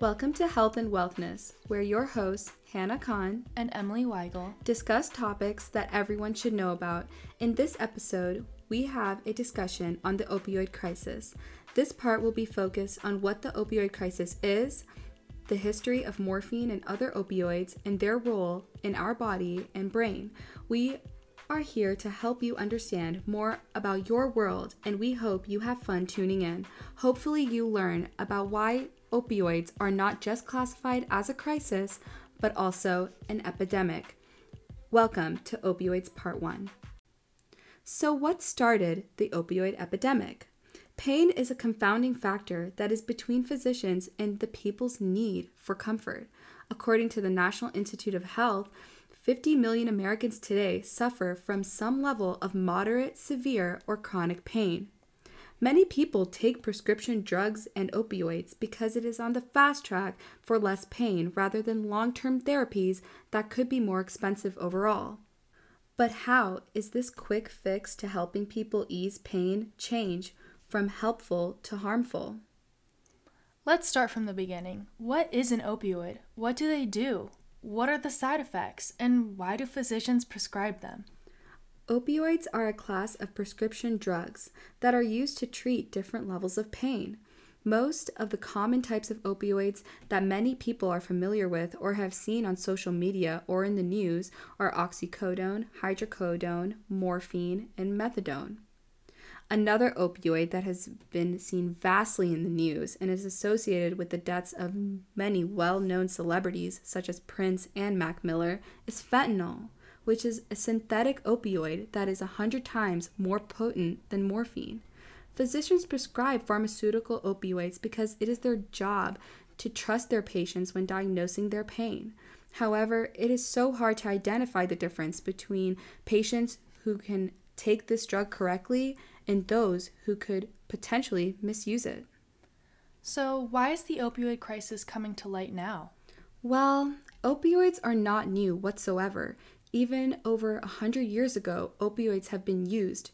Welcome to Health and Wellness, where your hosts, Hannah Kahn and Emily Weigel, discuss topics that everyone should know about. In this episode, we have a discussion on the opioid crisis. This part will be focused on what the opioid crisis is, the history of morphine and other opioids, and their role in our body and brain. We are here to help you understand more about your world, and we hope you have fun tuning in. Hopefully you learn about why opioids are not just classified as a crisis, but also an epidemic. Welcome to Opioids Part 1. So what started the opioid epidemic? Pain is a confounding factor that is between physicians and the people's need for comfort. According to the National Institute of Health, 50 million Americans today suffer from some level of moderate, severe, or chronic pain. Many people take prescription drugs and opioids because it is on the fast track for less pain rather than long-term therapies that could be more expensive overall. But how is this quick fix to helping people ease pain change from helpful to harmful? Let's start from the beginning. What is an opioid? What do they do? What are the side effects? And why do physicians prescribe them? Opioids are a class of prescription drugs that are used to treat different levels of pain. Most of the common types of opioids that many people are familiar with or have seen on social media or in the news are oxycodone, hydrocodone, morphine, and methadone. Another opioid that has been seen vastly in the news and is associated with the deaths of many well-known celebrities such as Prince and Mac Miller is fentanyl, which is a synthetic opioid that is 100 times more potent than morphine. Physicians prescribe pharmaceutical opioids because it is their job to trust their patients when diagnosing their pain. However, it is so hard to identify the difference between patients who can take this drug correctly and those who could potentially misuse it. So why is the opioid crisis coming to light now? Well, opioids are not new whatsoever. Even over 100 years ago, opioids have been used,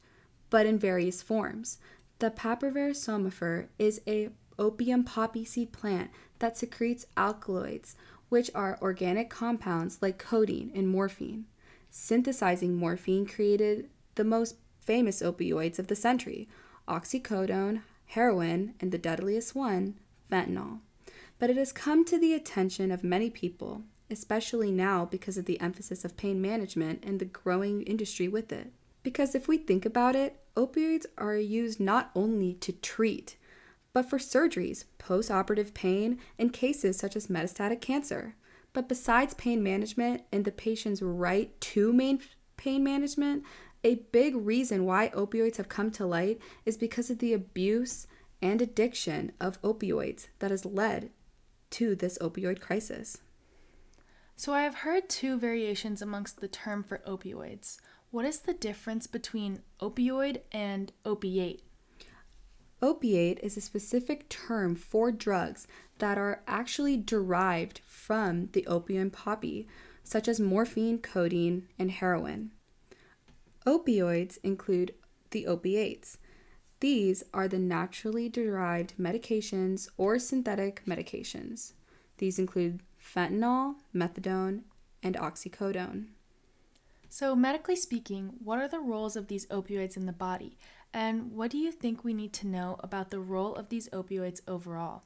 but in various forms. The Papaver somniferum is an opium poppy seed plant that secretes alkaloids, which are organic compounds like codeine and morphine. Synthesizing morphine created the most famous opioids of the century, oxycodone, heroin, and the deadliest one, fentanyl. But it has come to the attention of many people, especially now because of the emphasis of pain management and the growing industry with it. Because if we think about it, opioids are used not only to treat, but for surgeries, post-operative pain, and cases such as metastatic cancer. But besides pain management and the patient's right to pain management, a big reason why opioids have come to light is because of the abuse and addiction of opioids that has led to this opioid crisis. So I have heard two variations amongst the term for opioids. What is the difference between opioid and opiate? Opiate is a specific term for drugs that are actually derived from the opium poppy, such as morphine, codeine, and heroin. Opioids include the opiates. These are the naturally derived medications or synthetic medications. These include fentanyl, methadone, and oxycodone. So, medically speaking, what are the roles of these opioids in the body? And what do you think we need to know about the role of these opioids overall?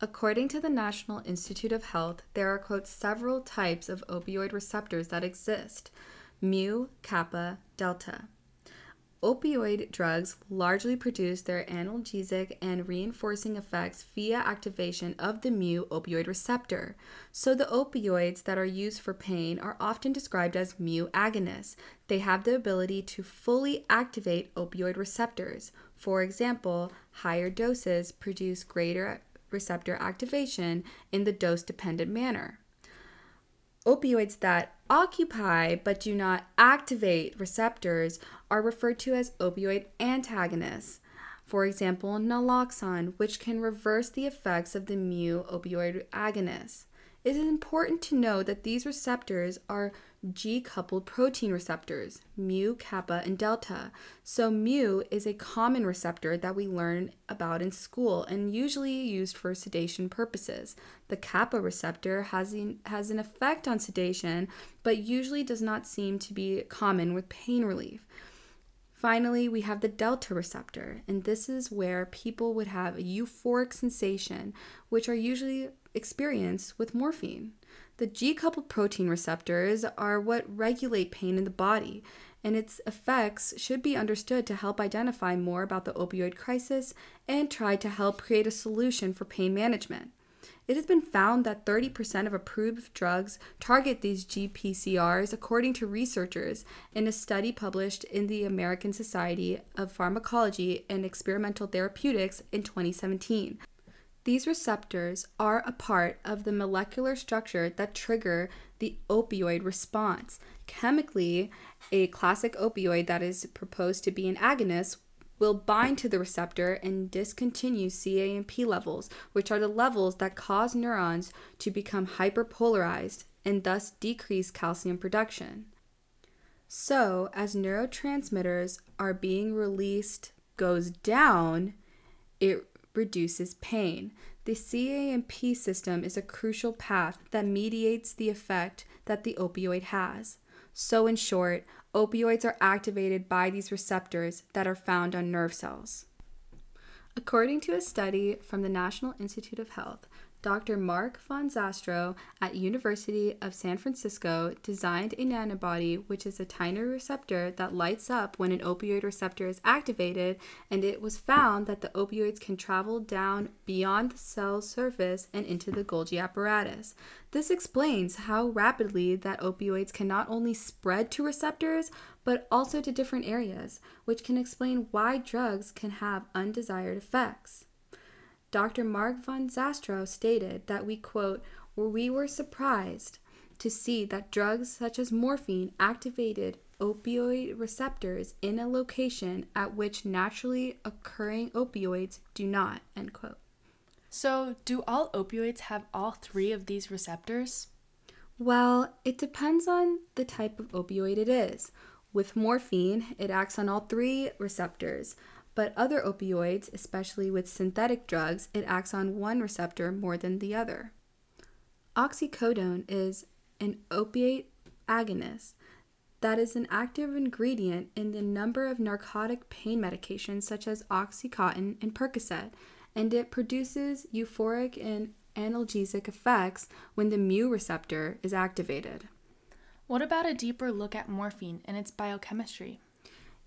According to the National Institute of Health, there are, quote, several types of opioid receptors that exist. Mu, kappa, delta. Opioid drugs largely produce their analgesic and reinforcing effects via activation of the mu opioid receptor. So the opioids that are used for pain are often described as mu agonists. They have the ability to fully activate opioid receptors. For example, higher doses produce greater receptor activation in the dose-dependent manner. Opioids that occupy but do not activate receptors are referred to as opioid antagonists. For example, naloxone, which can reverse the effects of the mu opioid agonist. It is important to know that these receptors are G-coupled protein receptors, mu, kappa, and delta. So mu is a common receptor that we learn about in school and usually used for sedation purposes. The kappa receptor has an effect on sedation, but usually does not seem to be common with pain relief. Finally, we have the delta receptor, and this is where people would have a euphoric sensation, which are usually experienced with morphine. The G-coupled protein receptors are what regulate pain in the body, and its effects should be understood to help identify more about the opioid crisis and try to help create a solution for pain management. It has been found that 30% of approved drugs target these GPCRs, according to researchers in a study published in the American Society of Pharmacology and Experimental Therapeutics in 2017. These receptors are a part of the molecular structure that trigger the opioid response. Chemically, a classic opioid that is proposed to be an agonist will bind to the receptor and discontinue cAMP levels, which are the levels that cause neurons to become hyperpolarized and thus decrease calcium production. So, as neurotransmitters are being released goes down, it reduces pain. The cAMP system is a crucial path that mediates the effect that the opioid has. So in short, opioids are activated by these receptors that are found on nerve cells. According to a study from the National Institute of Health, Dr. Mark von Zastrow at University of San Francisco designed an antibody, which is a tiny receptor that lights up when an opioid receptor is activated, and it was found that the opioids can travel down beyond the cell surface and into the Golgi apparatus. This explains how rapidly that opioids can not only spread to receptors, but also to different areas, which can explain why drugs can have undesired effects. Dr. Mark von Zastrow stated that we, quote, "We were surprised to see that drugs such as morphine activated opioid receptors in a location at which naturally occurring opioids do not," end quote. So, do all opioids have all three of these receptors? Well, it depends on the type of opioid it is. With morphine, it acts on all three receptors. But other opioids, especially with synthetic drugs, it acts on one receptor more than the other. Oxycodone is an opiate agonist that is an active ingredient in a number of narcotic pain medications such as OxyContin and Percocet, and it produces euphoric and analgesic effects when the mu receptor is activated. What about a deeper look at morphine and its biochemistry?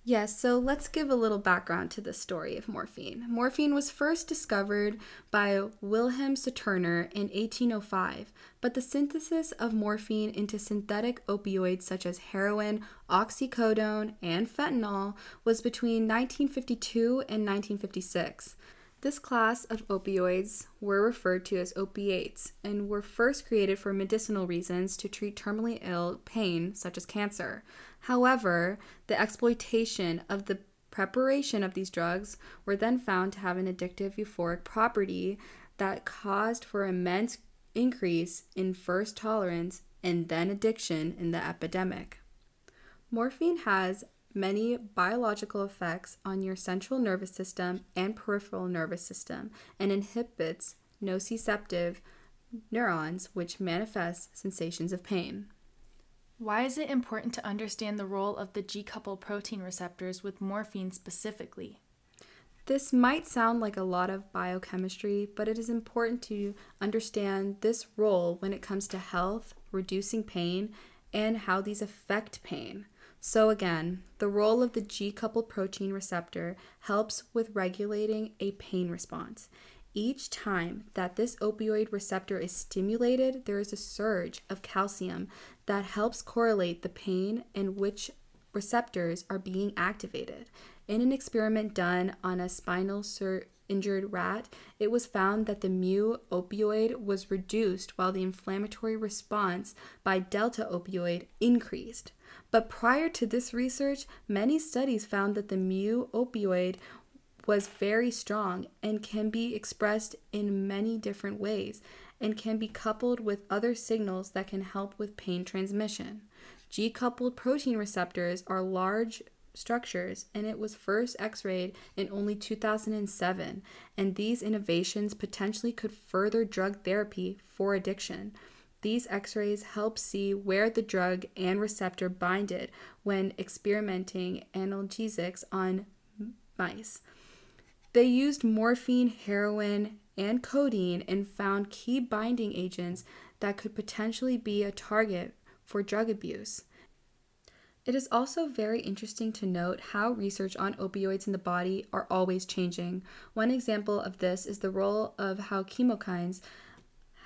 Yes, so let's give a little background to the story of morphine. Morphine was first discovered by Wilhelm Sertürner in 1805, but the synthesis of morphine into synthetic opioids such as heroin, oxycodone, and fentanyl was between 1952 and 1956. This class of opioids were referred to as opiates and were first created for medicinal reasons to treat terminally ill pain such as cancer. However, the exploitation of the preparation of these drugs were then found to have an addictive euphoric property that caused for immense increase in first tolerance and then addiction in the epidemic. Morphine has many biological effects on your central nervous system and peripheral nervous system, and inhibits nociceptive neurons, which manifest sensations of pain. Why is it important to understand the role of the G-coupled protein receptors with morphine specifically? This might sound like a lot of biochemistry, but it is important to understand this role when it comes to health, reducing pain, and how these affect pain. So again, the role of the G-coupled protein receptor helps with regulating a pain response. Each time that this opioid receptor is stimulated, there is a surge of calcium that helps correlate the pain and which receptors are being activated. In an experiment done on a spinal injured rat, it was found that the mu opioid was reduced while the inflammatory response by delta opioid increased. But prior to this research, many studies found that the mu opioid was very strong and can be expressed in many different ways and can be coupled with other signals that can help with pain transmission. G-coupled protein receptors are large structures, and it was first x-rayed in only 2007, and these innovations potentially could further drug therapy for addiction. These x-rays help see where the drug and receptor binded when experimenting analgesics on mice. They used morphine, heroin, and codeine and found key binding agents that could potentially be a target for drug abuse. It is also very interesting to note how research on opioids in the body are always changing. One example of this is the role of how chemokines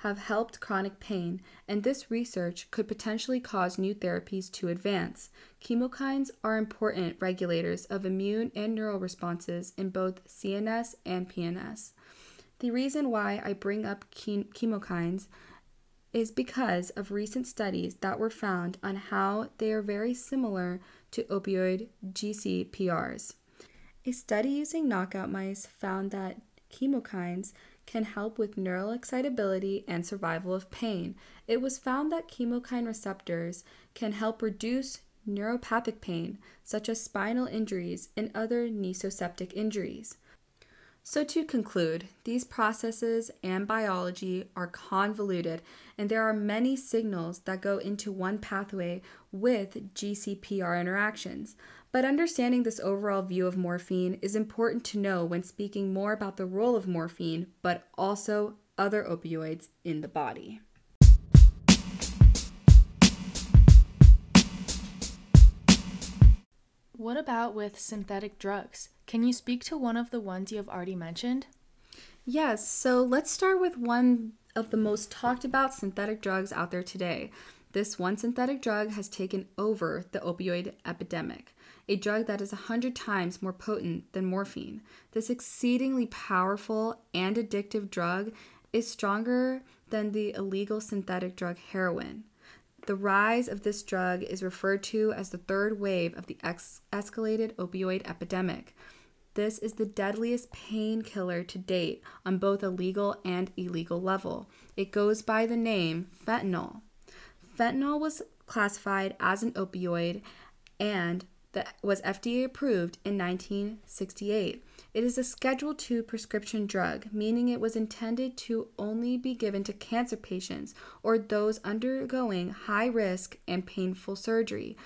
have helped chronic pain, and this research could potentially cause new therapies to advance. Chemokines are important regulators of immune and neural responses in both CNS and PNS. The reason why I bring up chemokines is because of recent studies that were found on how they are very similar to opioid GCPRs. A study using knockout mice found that chemokines can help with neural excitability and survival of pain. It was found that chemokine receptors can help reduce neuropathic pain, such as spinal injuries and other nociceptive injuries. So to conclude, these processes and biology are convoluted, and there are many signals that go into one pathway with GCPR interactions. But understanding this overall view of morphine is important to know when speaking more about the role of morphine, but also other opioids in the body. What about with synthetic drugs? Can you speak to one of the ones you have already mentioned? Yes, so let's start with one of the most talked about synthetic drugs out there today. This one synthetic drug has taken over the opioid epidemic, a drug that is 100 times more potent than morphine. This exceedingly powerful and addictive drug is stronger than the illegal synthetic drug heroin. The rise of this drug is referred to as the third wave of the escalated opioid epidemic. This is the deadliest painkiller to date on both a legal and illegal level. It goes by the name fentanyl. Fentanyl was classified as an opioid and was FDA approved in 1968. It is a Schedule II prescription drug, meaning it was intended to only be given to cancer patients or those undergoing high risk and painful surgery,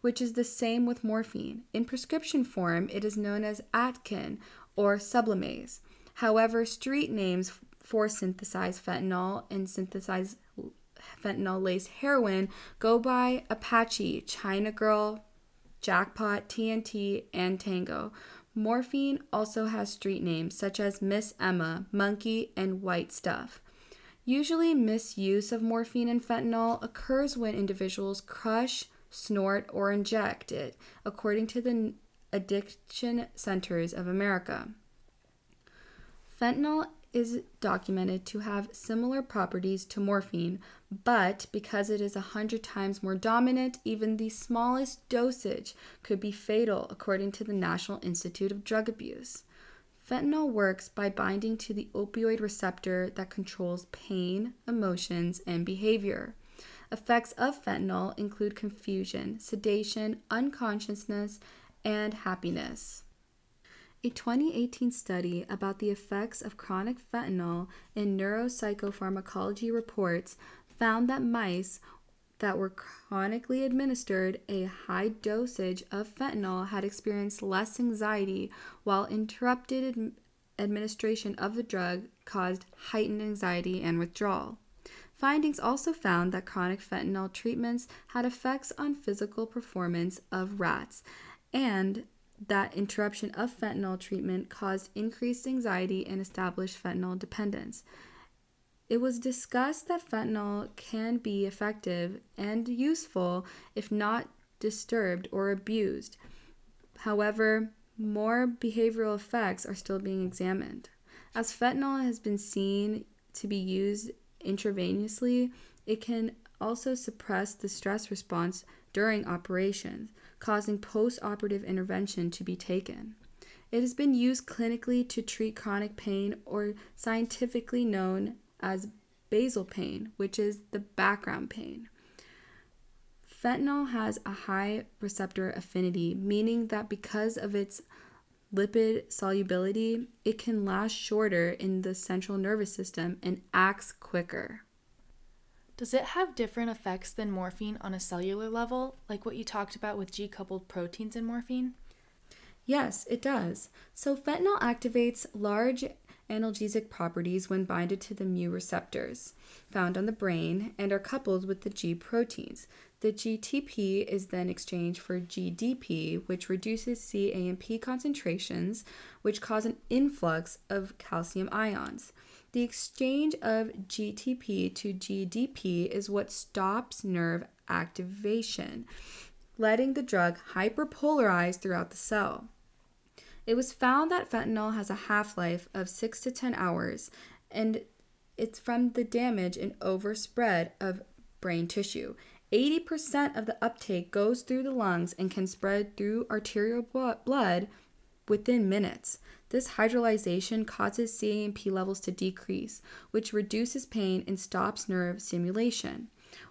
which is the same with morphine. In prescription form, it is known as Atkin or Sublimaze. However, street names for synthesized fentanyl and synthesized fentanyl-laced heroin go by Apache, China Girl, Jackpot, TNT, and Tango. Morphine also has street names such as Miss Emma, Monkey, and White Stuff. Usually, misuse of morphine and fentanyl occurs when individuals crush, snort, or inject it, according to the Addiction Centers of America. Fentanyl is documented to have similar properties to morphine, but because it is 100 times more dominant, even the smallest dosage could be fatal, according to the National Institute of Drug Abuse. Fentanyl works by binding to the opioid receptor that controls pain, emotions, and behavior. Effects of fentanyl include confusion, sedation, unconsciousness, and happiness. A 2018 study about the effects of chronic fentanyl in neuropsychopharmacology reports found that mice that were chronically administered a high dosage of fentanyl had experienced less anxiety, while interrupted administration of the drug caused heightened anxiety and withdrawal. Findings also found that chronic fentanyl treatments had effects on physical performance of rats, and that interruption of fentanyl treatment caused increased anxiety and established fentanyl dependence. It was discussed that fentanyl can be effective and useful if not disturbed or abused. However, more behavioral effects are still being examined. As fentanyl has been seen to be used intravenously, it can also suppress the stress response during operations, causing post-operative intervention to be taken. It has been used clinically to treat chronic pain, or scientifically known as basal pain, which is the background pain. Fentanyl has a high receptor affinity, meaning that because of its lipid solubility, it can last shorter in the central nervous system and acts quicker. Does it have different effects than morphine on a cellular level, like what you talked about with G-coupled proteins in morphine? Yes, it does. So fentanyl activates large analgesic properties when binded to the mu receptors found on the brain and are coupled with the G proteins. The GTP is then exchanged for GDP, which reduces cAMP concentrations, which cause an influx of calcium ions. The exchange of GTP to GDP is what stops nerve activation, letting the drug hyperpolarize throughout the cell. It was found that fentanyl has a half-life of 6 to 10 hours, and it's from the damage and overspread of brain tissue. 80% of the uptake goes through the lungs and can spread through arterial blood within minutes. This hydrolyzation causes cAMP levels to decrease, which reduces pain and stops nerve stimulation.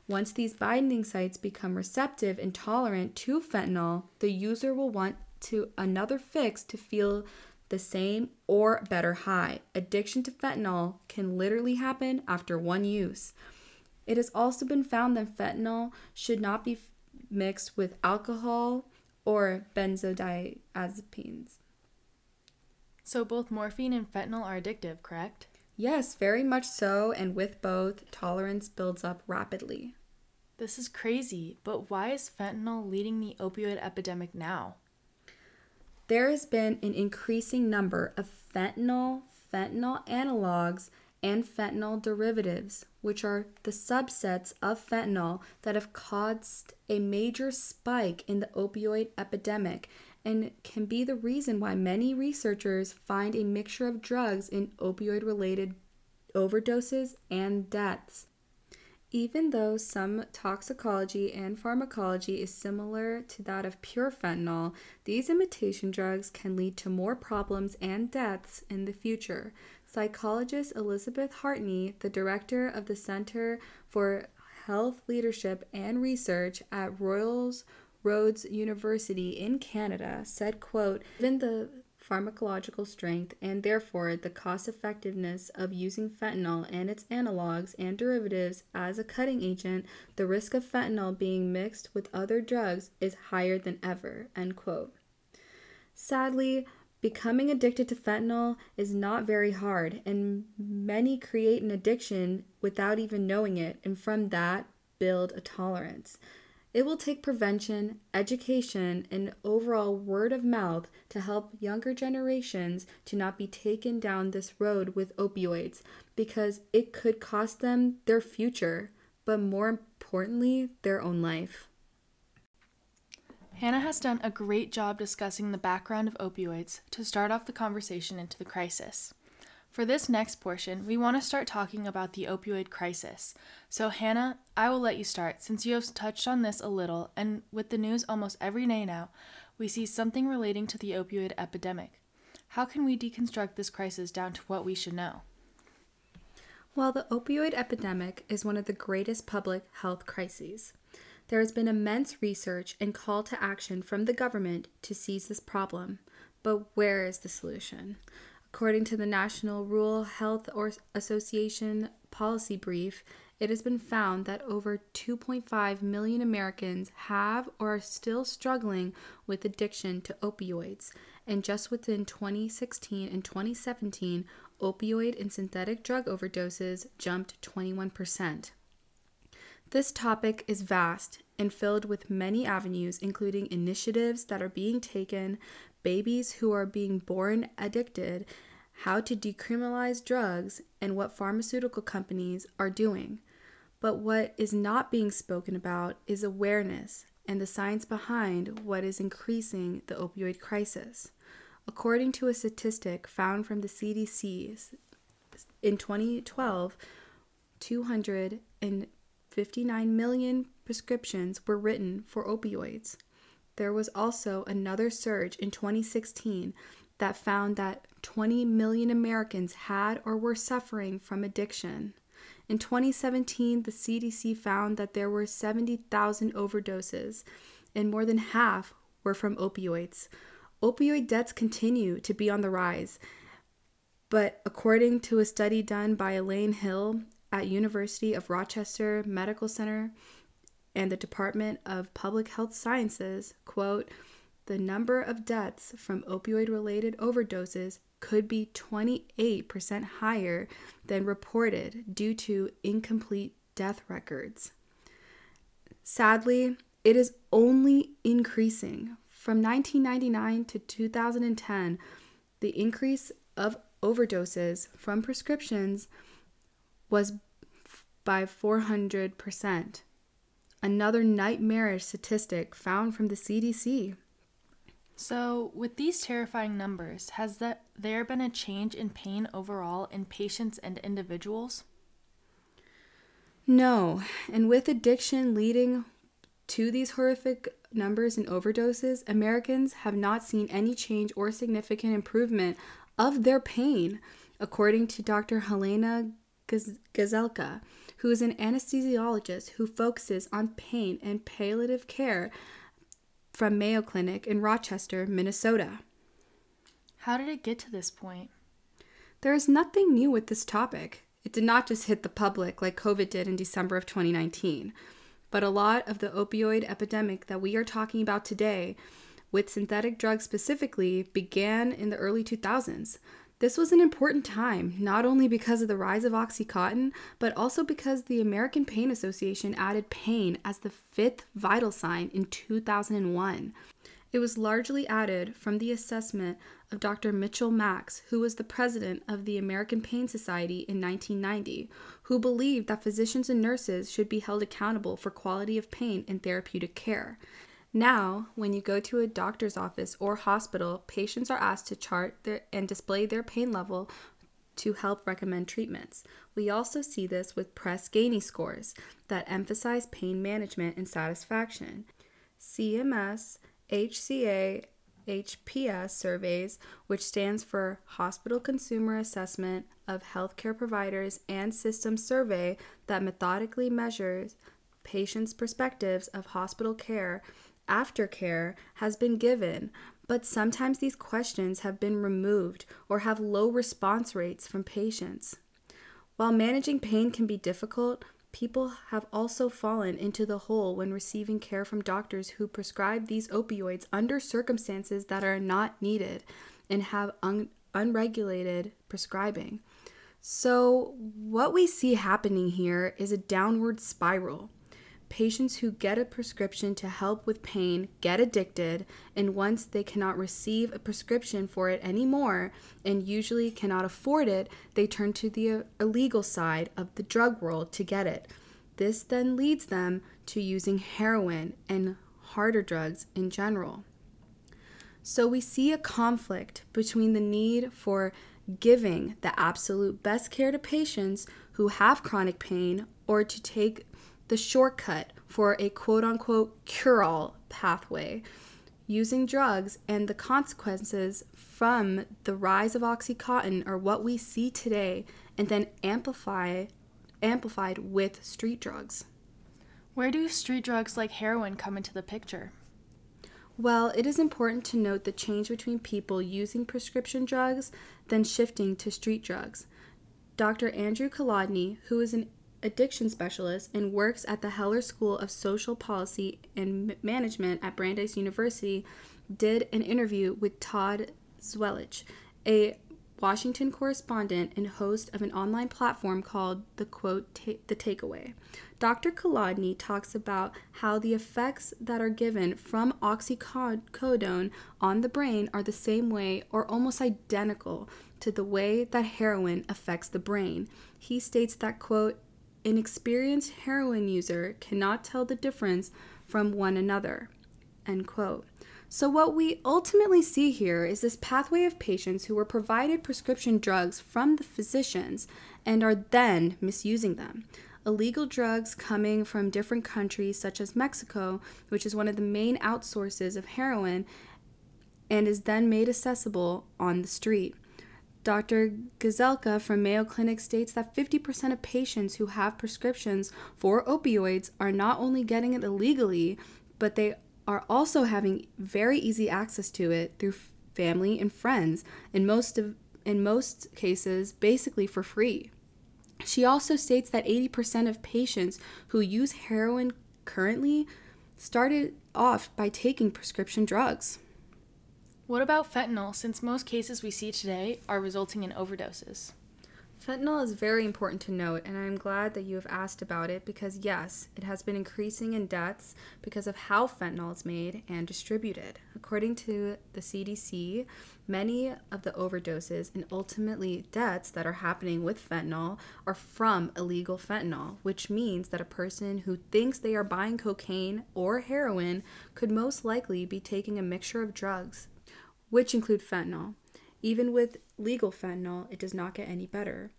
Once these binding sites become receptive and tolerant to fentanyl, the user will want to another fix to feel the same or better high. Addiction to fentanyl can literally happen after one use. It has also been found that fentanyl should not be mixed with alcohol or benzodiazepines. So both morphine and fentanyl are addictive, correct? Yes, very much so, and with both, tolerance builds up rapidly. This is crazy, but why is fentanyl leading the opioid epidemic now? There has been an increasing number of fentanyl, fentanyl analogs, and fentanyl derivatives, which are the subsets of fentanyl that have caused a major spike in the opioid epidemic and can be the reason why many researchers find a mixture of drugs in opioid-related overdoses and deaths. Even though some toxicology and pharmacology is similar to that of pure fentanyl, these imitation drugs can lead to more problems and deaths in the future. Psychologist Elizabeth Hartney, the director of the Center for Health Leadership and Research at Royals Roads University in Canada, said, quote, "Given the pharmacological strength and therefore the cost-effectiveness of using fentanyl and its analogs and derivatives as a cutting agent, the risk of fentanyl being mixed with other drugs is higher than ever," end quote. Sadly, becoming addicted to fentanyl is not very hard, and many create an addiction without even knowing it, and from that, build a tolerance. It will take prevention, education, and overall word of mouth to help younger generations to not be taken down this road with opioids, because it could cost them their future, but more importantly, their own life. Hannah has done a great job discussing the background of opioids to start off the conversation into the crisis. For this next portion, we want to start talking about the opioid crisis. So Hannah, I will let you start, since you have touched on this a little, and with the news almost every day now, we see something relating to the opioid epidemic. How can we deconstruct this crisis down to what we should know? Well, the opioid epidemic is one of the greatest public health crises. There has been immense research and call to action from the government to seize this problem. But where is the solution? According to the National Rural Health Association policy brief, it has been found that over 2.5 million Americans have or are still struggling with addiction to opioids. And just within 2016 and 2017, opioid and synthetic drug overdoses jumped 21%. This topic is vast and filled with many avenues, including initiatives that are being taken, babies who are being born addicted, how to decriminalize drugs, and what pharmaceutical companies are doing. But what is not being spoken about is awareness and the science behind what is increasing the opioid crisis. According to a statistic found from the CDC, in 2012, 259 million prescriptions were written for opioids. There was also another surge in 2016 that found that 20 million Americans had or were suffering from addiction. In 2017, the CDC found that there were 70,000 overdoses, and more than half were from opioids. Opioid deaths continue to be on the rise, but according to a study done by Elaine Hill at University of Rochester Medical Center and the Department of Public Health Sciences, quote, the number of deaths from opioid-related overdoses could be 28% higher than reported due to incomplete death records. Sadly, it is only increasing. From 1999 to 2010, the increase of overdoses from prescriptions was by 400%. Another nightmarish statistic found from the CDC. So, with these terrifying numbers, has there been a change in pain overall in patients and individuals? No, and with addiction leading to these horrific numbers in overdoses, Americans have not seen any change or significant improvement of their pain, according to Dr. Helena Gazelka, who is an anesthesiologist who focuses on pain and palliative care from Mayo Clinic in Rochester, Minnesota. How did it get to this point? There is nothing new with this topic. It did not just hit the public like COVID did in December of 2019, but a lot of the opioid epidemic that we are talking about today, with synthetic drugs specifically, began in the early 2000s. This was an important time, not only because of the rise of OxyContin, but also because the American Pain Association added pain as the fifth vital sign in 2001. It was largely added from the assessment of Dr. Mitchell Max, who was the president of the American Pain Society in 1990, who believed that physicians and nurses should be held accountable for quality of pain in therapeutic care. Now, when you go to a doctor's office or hospital, patients are asked to chart and display their pain level to help recommend treatments. We also see this with Press Ganey scores that emphasize pain management and satisfaction. CMS HCAHPS surveys, which stands for Hospital Consumer Assessment of Healthcare Providers and System Survey, that methodically measures patients' perspectives of hospital care aftercare has been given, but sometimes these questions have been removed or have low response rates from patients. While managing pain can be difficult, people have also fallen into the hole when receiving care from doctors who prescribe these opioids under circumstances that are not needed and have unregulated prescribing. So what we see happening here is a downward spiral. Patients who get a prescription to help with pain get addicted, and once they cannot receive a prescription for it anymore and usually cannot afford it, they turn to the illegal side of the drug world to get it. This then leads them to using heroin and harder drugs in general. So we see a conflict between the need for giving the absolute best care to patients who have chronic pain, or to take the shortcut for a quote-unquote cure-all pathway, using drugs, and the consequences from the rise of OxyContin are what we see today, and then amplified with street drugs. Where do street drugs like heroin come into the picture? Well, it is important to note the change between people using prescription drugs then shifting to street drugs. Dr. Andrew Kolodny, who is an addiction specialist and works at the Heller School of Social Policy and Management at Brandeis University, did an interview with Todd Zwelich, a Washington correspondent and host of an online platform called the quote, The Takeaway. Dr. Kolodny talks about how the effects that are given from oxycodone on the brain are the same way or almost identical to the way that heroin affects the brain. He states that, quote, an experienced heroin user cannot tell the difference from one another, end quote. So what we ultimately see here is this pathway of patients who were provided prescription drugs from the physicians and are then misusing them. Illegal drugs coming from different countries such as Mexico, which is one of the main outsources of heroin, and is then made accessible on the street. Dr. Gazelka from Mayo Clinic states that 50% of patients who have prescriptions for opioids are not only getting it illegally, but they are also having very easy access to it through family and friends, in most cases basically for free. She also states that 80% of patients who use heroin currently started off by taking prescription drugs. What about fentanyl, since most cases we see today are resulting in overdoses? Fentanyl is very important to note, and I am glad that you have asked about it because, yes, it has been increasing in deaths because of how fentanyl is made and distributed. According to the CDC, many of the overdoses and ultimately deaths that are happening with fentanyl are from illegal fentanyl, which means that a person who thinks they are buying cocaine or heroin could most likely be taking a mixture of drugs, which include fentanyl. Even with legal fentanyl, it does not get any better.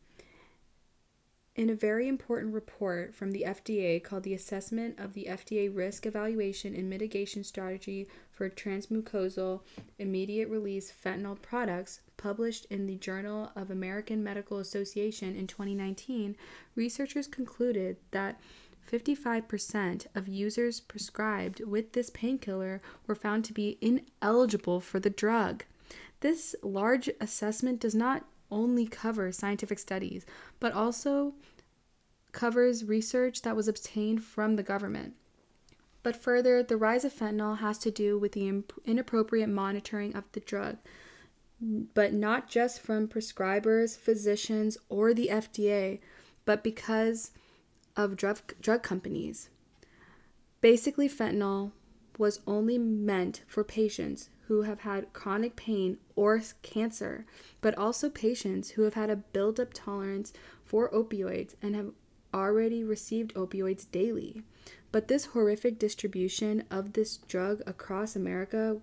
In a very important report from the FDA called the Assessment of the FDA Risk Evaluation and Mitigation Strategy for Transmucosal Immediate-Release Fentanyl Products, published in the Journal of American Medical Association in 2019, researchers concluded that 55% of users prescribed with this painkiller were found to be ineligible for the drug. This large assessment does not only cover scientific studies, but also covers research that was obtained from the government. But further, the rise of fentanyl has to do with the inappropriate monitoring of the drug, but not just from prescribers, physicians, or the FDA, but because of drug companies. Basically, fentanyl was only meant for patients who have had chronic pain or cancer, but also patients who have had a build-up tolerance for opioids and have already received opioids daily. But this horrific distribution of this drug across America,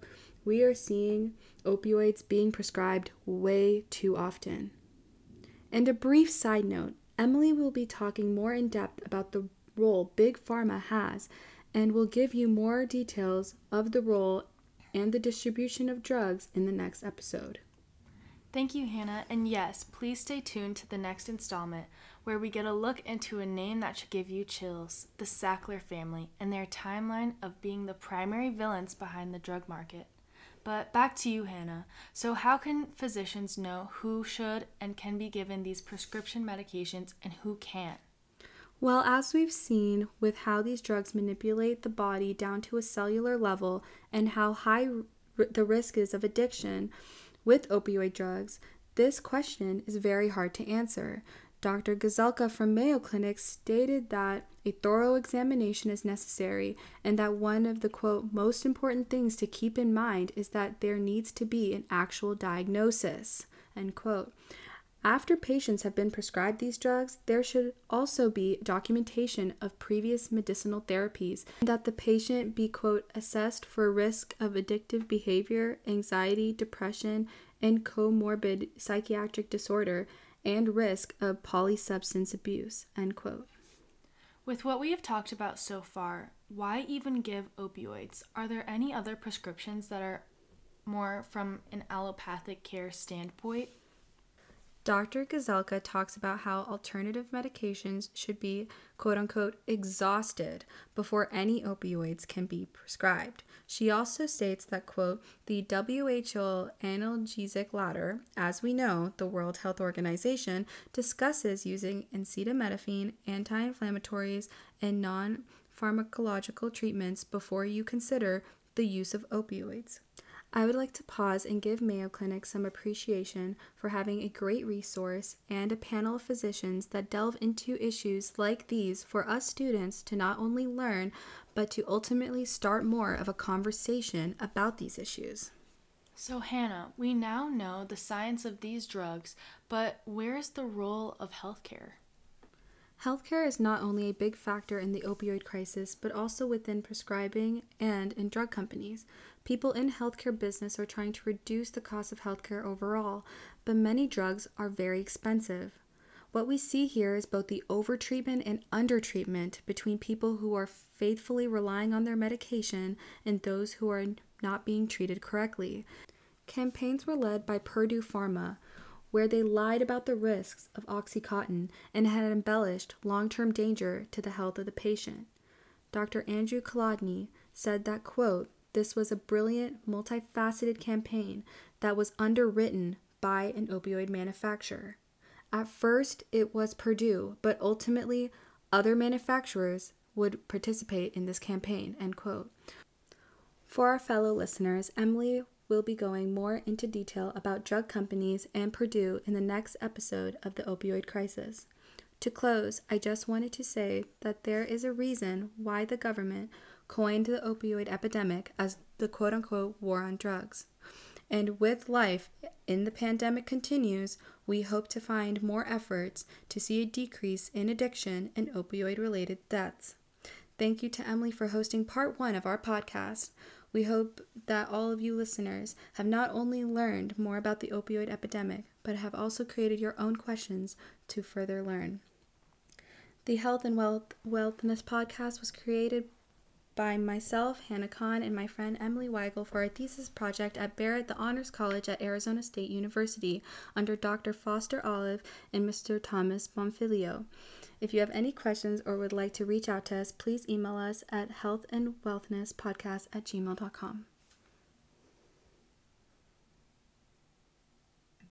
we are seeing opioids being prescribed way too often. And a brief side note, Emily will be talking more in depth about the role Big Pharma has and will give you more details of the role and the distribution of drugs in the next episode. Thank you, Hannah. And yes, please stay tuned to the next installment where we get a look into a name that should give you chills, the Sackler family and their timeline of being the primary villains behind the drug market. But back to you, Hannah. So how can physicians know who should and can be given these prescription medications and who can't? Well, as we've seen with how these drugs manipulate the body down to a cellular level and how high the risk is of addiction with opioid drugs, this question is very hard to answer. Dr. Gazelka from Mayo Clinic stated that a thorough examination is necessary and that one of the, quote, most important things to keep in mind is that there needs to be an actual diagnosis, end quote. After patients have been prescribed these drugs, there should also be documentation of previous medicinal therapies and that the patient be, quote, assessed for risk of addictive behavior, anxiety, depression, and comorbid psychiatric disorder, and risk of polysubstance abuse, end quote. With what we have talked about so far, why even give opioids? Are there any other prescriptions that are more from an allopathic care standpoint? Dr. Gazelka talks about how alternative medications should be, quote-unquote, exhausted before any opioids can be prescribed. She also states that, quote, the WHO analgesic ladder, as we know, the World Health Organization, discusses using acetaminophen, anti-inflammatories, and non-pharmacological treatments before you consider the use of opioids. I would like to pause and give Mayo Clinic some appreciation for having a great resource and a panel of physicians that delve into issues like these for us students to not only learn, but to ultimately start more of a conversation about these issues. So Hannah, we now know the science of these drugs, but where is the role of healthcare? Healthcare is not only a big factor in the opioid crisis, but also within prescribing and in drug companies. People in healthcare business are trying to reduce the cost of healthcare overall, but many drugs are very expensive. What we see here is both the overtreatment and undertreatment between people who are faithfully relying on their medication and those who are not being treated correctly. Campaigns were led by Purdue Pharma, where they lied about the risks of OxyContin and had embellished long-term danger to the health of the patient. Dr. Andrew Kolodny said that, quote, "This was a brilliant, multifaceted campaign that was underwritten by an opioid manufacturer. At first, it was Purdue, but ultimately, other manufacturers would participate in this campaign," end quote. For our fellow listeners, Emily will be going more into detail about drug companies and Purdue in the next episode of the opioid crisis. To close, I just wanted to say that there is a reason why the government coined the opioid epidemic as the quote-unquote war on drugs. And with life in the pandemic continues, we hope to find more efforts to see a decrease in addiction and opioid-related deaths. Thank you to Emily for hosting part one of our podcast. We hope that all of you listeners have not only learned more about the opioid epidemic, but have also created your own questions to further learn. The Health and Wellness podcast was created by myself, Hannah Kahn, and my friend Emily Weigel for our thesis project at Barrett, the Honors College at Arizona State University, under Dr. Foster Olive and Mr. Thomas Bonfilio. If you have any questions or would like to reach out to us, please email us at healthandwealthness.podcast@gmail.com.